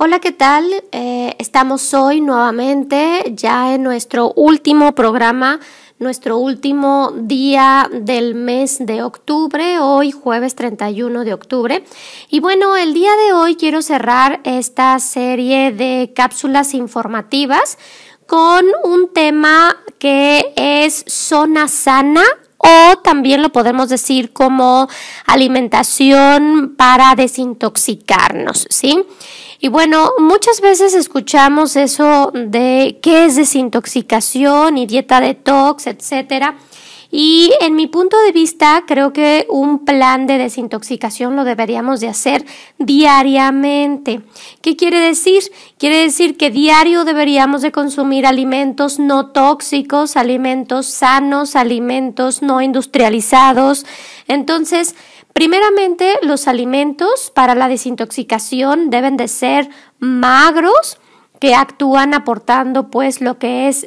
Hola, ¿qué tal? Estamos hoy nuevamente ya en nuestro último programa, nuestro último día del mes de octubre, hoy jueves 31 de octubre. Y bueno, el día de hoy quiero cerrar esta serie de cápsulas informativas con un tema que es zona sana. O también lo podemos decir como alimentación para desintoxicarnos, ¿sí? Y bueno, muchas veces escuchamos eso de qué es desintoxicación y dieta detox, etcétera. Y en mi punto de vista, creo que un plan de desintoxicación lo deberíamos de hacer diariamente. ¿Qué quiere decir? Quiere decir que diario deberíamos de consumir alimentos no tóxicos, alimentos sanos, alimentos no industrializados. Entonces, primeramente, los alimentos para la desintoxicación deben de ser magros, que actúan aportando pues lo que es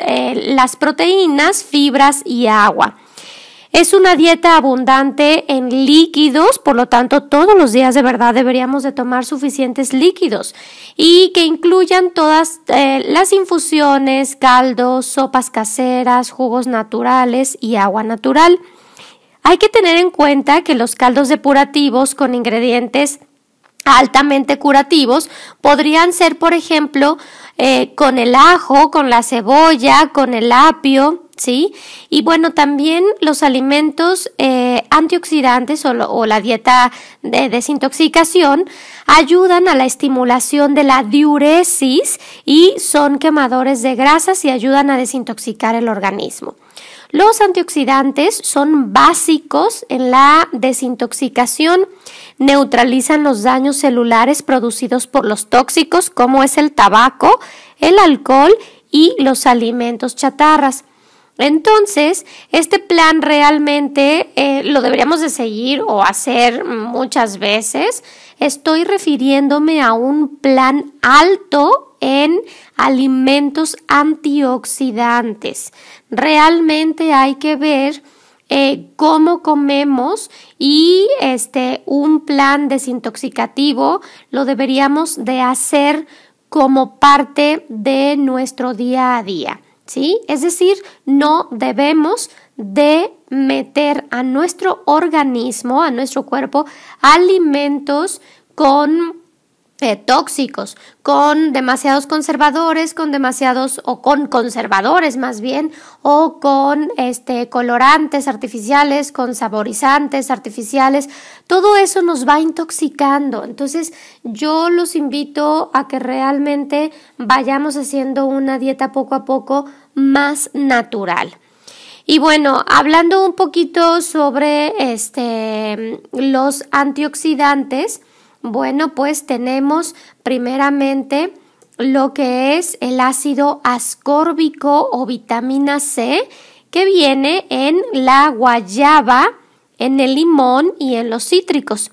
las proteínas, fibras y agua. Es una dieta abundante en líquidos, por lo tanto todos los días de verdad deberíamos de tomar suficientes líquidos y que incluyan todas las infusiones, caldos, sopas caseras, jugos naturales y agua natural. Hay que tener en cuenta que los caldos depurativos con ingredientes altamente curativos podrían ser, por ejemplo, con el ajo, con la cebolla, con el apio, ¿sí? Y bueno, también los alimentos antioxidantes o la dieta de desintoxicación ayudan a la estimulación de la diuresis y son quemadores de grasas y ayudan a desintoxicar el organismo. Los antioxidantes son básicos en la desintoxicación, neutralizan los daños celulares producidos por los tóxicos como es el tabaco, el alcohol y los alimentos chatarras. Entonces, este plan realmente lo deberíamos de seguir o hacer muchas veces. Estoy refiriéndome a un plan alto en alimentos antioxidantes. Realmente hay que ver cómo comemos y un plan desintoxicativo lo deberíamos de hacer como parte de nuestro día a día, ¿sí? Es decir, no debemos de meter a nuestro organismo, a nuestro cuerpo, alimentos con tóxicos, con demasiados conservadores, o con colorantes artificiales, con saborizantes artificiales. Todo eso nos va intoxicando. Entonces, yo los invito a que realmente vayamos haciendo una dieta poco a poco más natural. Y bueno, hablando un poquito sobre los antioxidantes, bueno, pues tenemos primeramente lo que es el ácido ascórbico o vitamina C, que viene en la guayaba, en el limón y en los cítricos.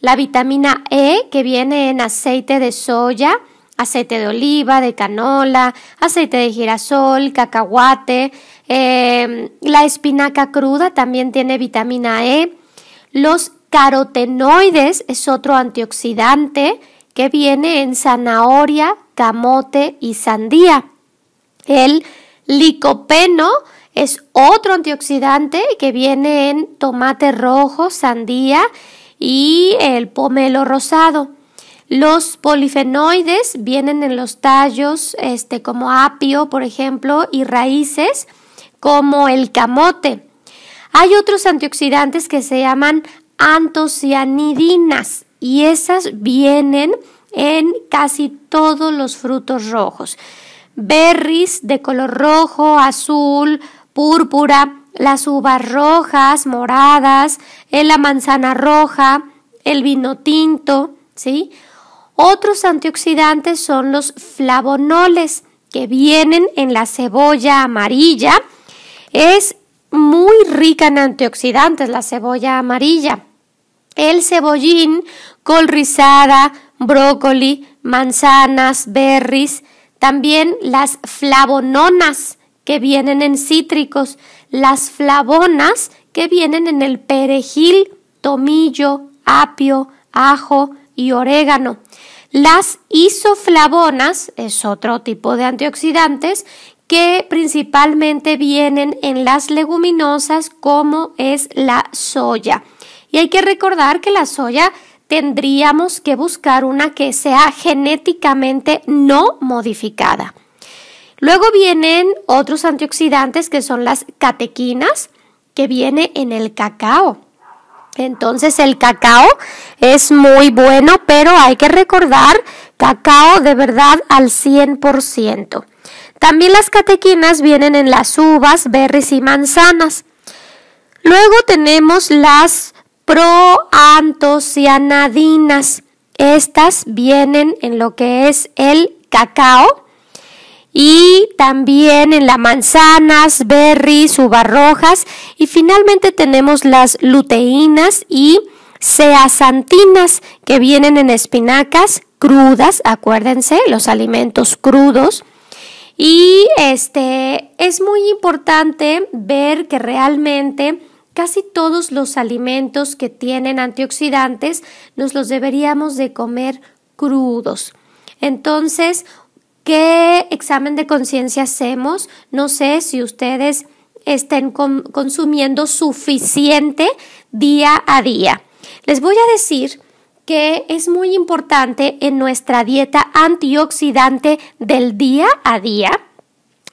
La vitamina E, que viene en aceite de soya, aceite de oliva, de canola, aceite de girasol, cacahuate. La espinaca cruda también tiene vitamina E. Los carotenoides es otro antioxidante que viene en zanahoria, camote y sandía. El licopeno es otro antioxidante que viene en tomate rojo, sandía y el pomelo rosado. Los polifenoides vienen en los tallos, como apio, por ejemplo, y raíces, como el camote. Hay otros antioxidantes que se llaman antocianidinas y esas vienen en casi todos los frutos rojos, berries de color rojo, azul, púrpura, las uvas rojas, moradas, la manzana roja, el vino tinto, ¿sí? Otros antioxidantes son los flavonoles que vienen en la cebolla amarilla. Es muy rica en antioxidantes la cebolla amarilla. El cebollín, col rizada, brócoli, manzanas, berries, también las flavononas que vienen en cítricos, las flavonas que vienen en el perejil, tomillo, apio, ajo y orégano, Las isoflavonas es otro tipo de antioxidantes que principalmente vienen en las leguminosas como es la soya. Y hay que recordar que la soya tendríamos que buscar una que sea genéticamente no modificada. Luego vienen otros antioxidantes que son las catequinas, que viene en el cacao. Entonces el cacao es muy bueno, pero hay que recordar cacao de verdad al 100%. También las catequinas vienen en las uvas, berries y manzanas. Luego tenemos las proantocianidinas. Estas vienen en lo que es el cacao. Y también en las manzanas, berries, uvas rojas. Y finalmente tenemos las luteínas y zeaxantinas que vienen en espinacas crudas. Acuérdense, los alimentos crudos. Y es muy importante ver que realmente casi todos los alimentos que tienen antioxidantes nos los deberíamos de comer crudos. Entonces, ¿qué examen de conciencia hacemos? No sé si ustedes estén consumiendo suficiente día a día. Les voy a decir que es muy importante en nuestra dieta antioxidante del día a día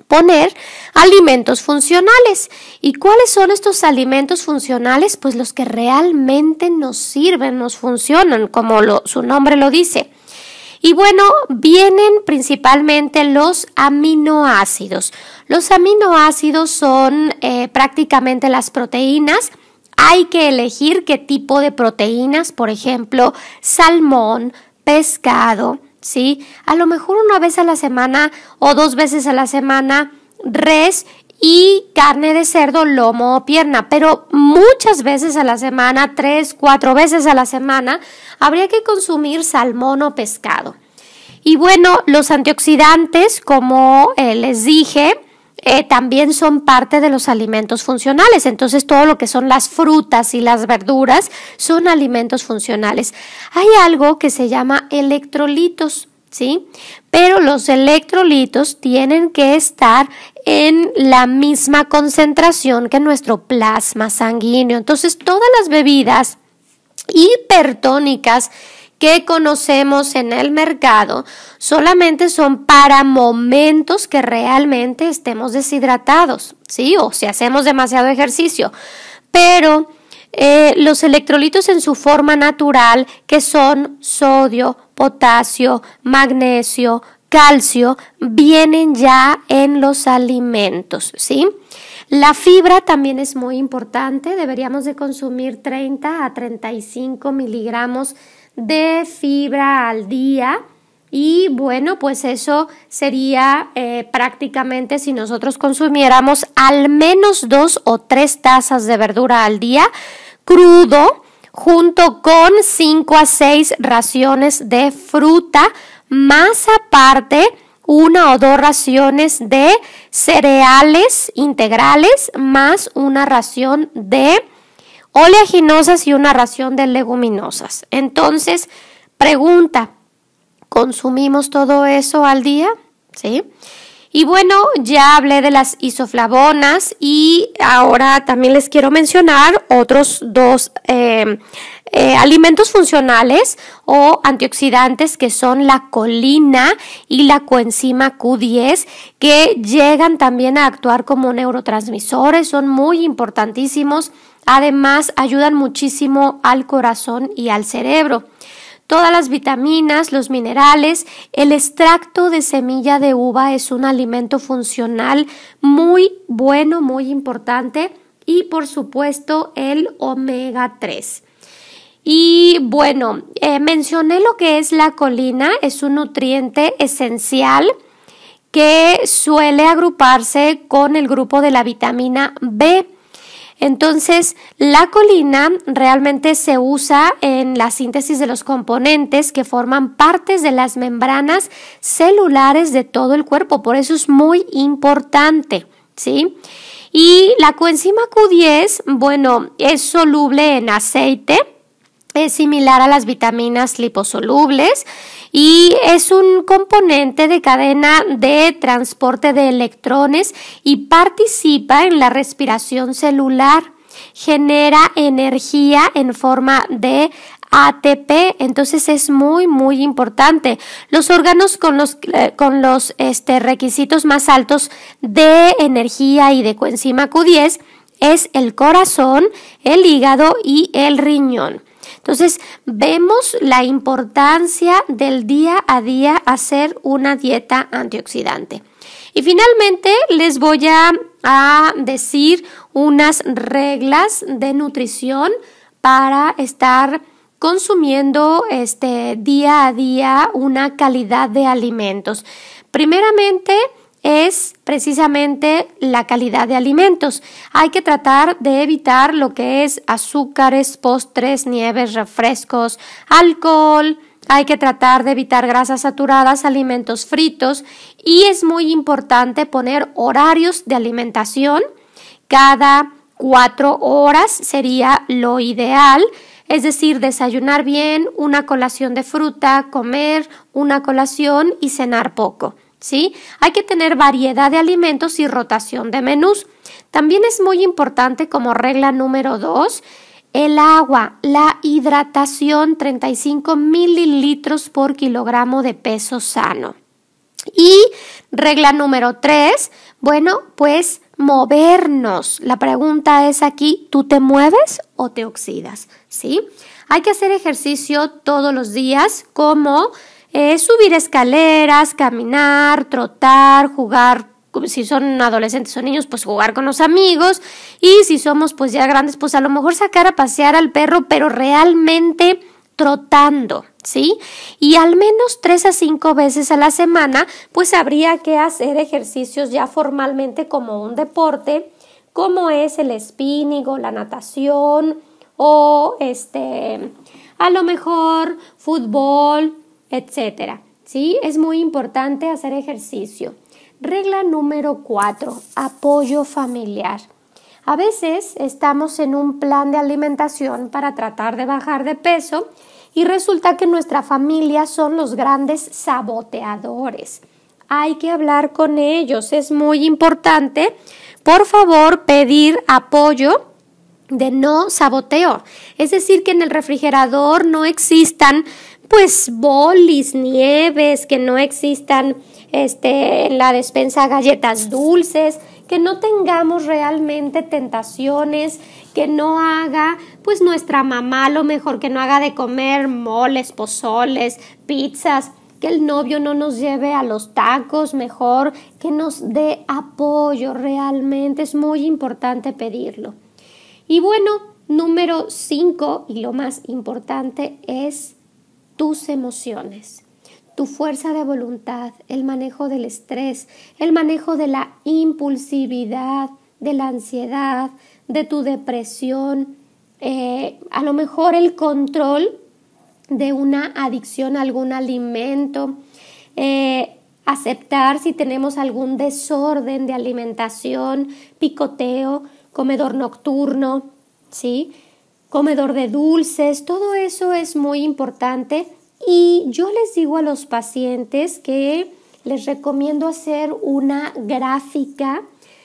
poner alimentos funcionales. ¿Y cuáles son estos alimentos funcionales? Pues los que realmente nos sirven, nos funcionan, como su nombre lo dice. Y bueno, vienen principalmente los aminoácidos. Los aminoácidos son prácticamente las proteínas. Hay que elegir qué tipo de proteínas, por ejemplo, salmón, pescado, ¿sí? A lo mejor una vez a la semana o dos veces a la semana, res y carne de cerdo, lomo o pierna, pero muchas veces a la semana, 3, 4 veces a la semana, habría que consumir salmón o pescado. Y bueno, los antioxidantes, como les dije, también son parte de los alimentos funcionales. Entonces, todo lo que son las frutas y las verduras son alimentos funcionales. Hay algo que se llama electrolitos, ¿sí? Pero los electrolitos tienen que estar en la misma concentración que nuestro plasma sanguíneo. Entonces, todas las bebidas hipertónicas que conocemos en el mercado solamente son para momentos que realmente estemos deshidratados, ¿sí? O si hacemos demasiado ejercicio. Pero los electrolitos en su forma natural, que son sodio, potasio, magnesio, calcio, vienen ya en los alimentos, ¿sí? La fibra también es muy importante, deberíamos de consumir 30 a 35 miligramos de fibra al día y bueno, pues eso sería prácticamente si nosotros consumiéramos al menos 2 o 3 tazas de verdura al día crudo junto con 5 a 6 raciones de fruta, más aparte 1 o 2 raciones de cereales integrales, más una ración de oleaginosas y una ración de leguminosas. Entonces, pregunta, ¿consumimos todo eso al día? ¿Sí? Y bueno, ya hablé de las isoflavonas y ahora también les quiero mencionar otros 2 alimentos funcionales o antioxidantes que son la colina y la coenzima Q10, que llegan también a actuar como neurotransmisores, son muy importantísimos, además ayudan muchísimo al corazón y al cerebro. Todas las vitaminas, los minerales, el extracto de semilla de uva es un alimento funcional muy bueno, muy importante y por supuesto el omega 3. Y bueno, mencioné lo que es la colina, es un nutriente esencial que suele agruparse con el grupo de la vitamina B. Entonces, la colina realmente se usa en la síntesis de los componentes que forman partes de las membranas celulares de todo el cuerpo, por eso es muy importante, ¿sí? Y la coenzima Q10, bueno, es soluble en aceite Es similar a las vitaminas liposolubles y es un componente de cadena de transporte de electrones y participa en la respiración celular. Genera energía en forma de ATP, entonces es muy importante. Los órganos con los requisitos más altos de energía y de coenzima Q10 es el corazón, el hígado y el riñón. Entonces, vemos la importancia del día a día hacer una dieta antioxidante. Y finalmente, les voy a decir unas reglas de nutrición para estar consumiendo día a día una calidad de alimentos. Primeramente, es precisamente la calidad de alimentos. Hay que tratar de evitar lo que es azúcares, postres, nieves, refrescos, alcohol. Hay que tratar de evitar grasas saturadas, alimentos fritos, y es muy importante poner horarios de alimentación. Cada 4 horas sería lo ideal. Es decir, desayunar bien, una colación de fruta, comer una colación y cenar poco. ¿Sí? Hay que tener variedad de alimentos y rotación de menús. También es muy importante, como regla número 2, el agua, la hidratación, 35 mililitros por kilogramo de peso sano. Y regla número 3, bueno, pues movernos. La pregunta es aquí, ¿tú te mueves o te oxidas? ¿Sí? Hay que hacer ejercicio todos los días, como subir escaleras, caminar, trotar, jugar, si son adolescentes o niños, pues jugar con los amigos, y si somos pues ya grandes, pues a lo mejor sacar a pasear al perro, pero realmente trotando, ¿sí? Y al menos 3 a 5 veces a la semana, pues habría que hacer ejercicios ya formalmente como un deporte, como es el spinning o la natación, o a lo mejor fútbol, etcétera, ¿sí? Es muy importante hacer ejercicio. Regla número 4, apoyo familiar. A veces estamos en un plan de alimentación para tratar de bajar de peso y resulta que nuestra familia son los grandes saboteadores. Hay que hablar con ellos, es muy importante. Por favor, pedir apoyo de no saboteo. Es decir, que en el refrigerador no existan pues bolis, nieves, que no existan en la despensa galletas dulces, que no tengamos realmente tentaciones, que no haga pues nuestra mamá, a lo mejor que no haga de comer moles, pozoles, pizzas, que el novio no nos lleve a los tacos, mejor que nos dé apoyo, realmente es muy importante pedirlo. Y bueno, número 5 y lo más importante es tus emociones, tu fuerza de voluntad, el manejo del estrés, el manejo de la impulsividad, de la ansiedad, de tu depresión, a lo mejor el control de una adicción a algún alimento, aceptar si tenemos algún desorden de alimentación, picoteo, comedor nocturno, ¿sí? Comedor de dulces, todo eso es muy importante. Y yo les digo a los pacientes que les recomiendo hacer una gráfica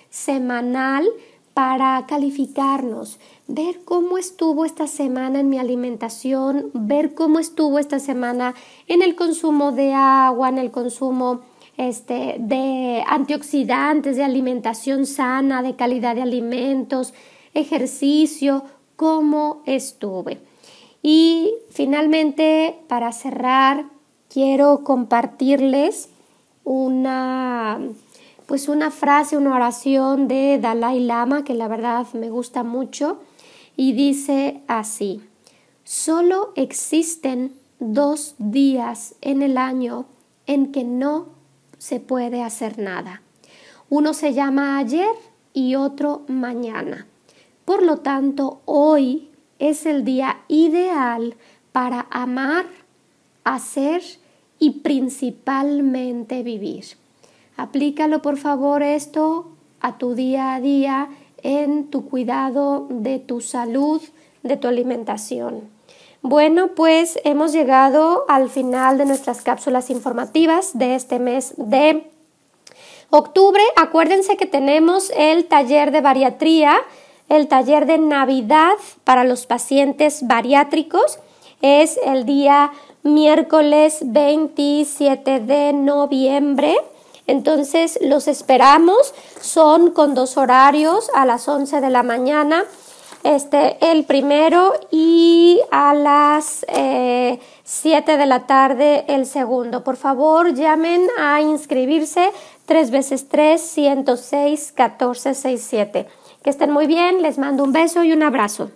semanal para calificarnos, ver cómo estuvo esta semana en mi alimentación, ver cómo estuvo esta semana en el consumo de agua, en el consumo de antioxidantes, de alimentación sana, de calidad de alimentos, ejercicio, cómo estuve. Y finalmente, para cerrar, quiero compartirles una frase, una oración de Dalai Lama que la verdad me gusta mucho y dice así: solo existen 2 días en el año en que no se puede hacer nada. Uno se llama ayer y otro mañana. Por lo tanto, hoy es el día ideal para amar, hacer y principalmente vivir. Aplícalo, por favor, esto a tu día a día en tu cuidado de tu salud, de tu alimentación. Bueno, pues hemos llegado al final de nuestras cápsulas informativas de este mes de octubre. Acuérdense que tenemos el taller de bariatría, el taller de Navidad para los pacientes bariátricos. Es el día miércoles 27 de noviembre. Entonces los esperamos, son con dos horarios, a las 11 de la mañana el primero y a las 7 de la tarde el segundo. Por favor, llamen a inscribirse 3x3 106 1467. Que estén muy bien, les mando un beso y un abrazo.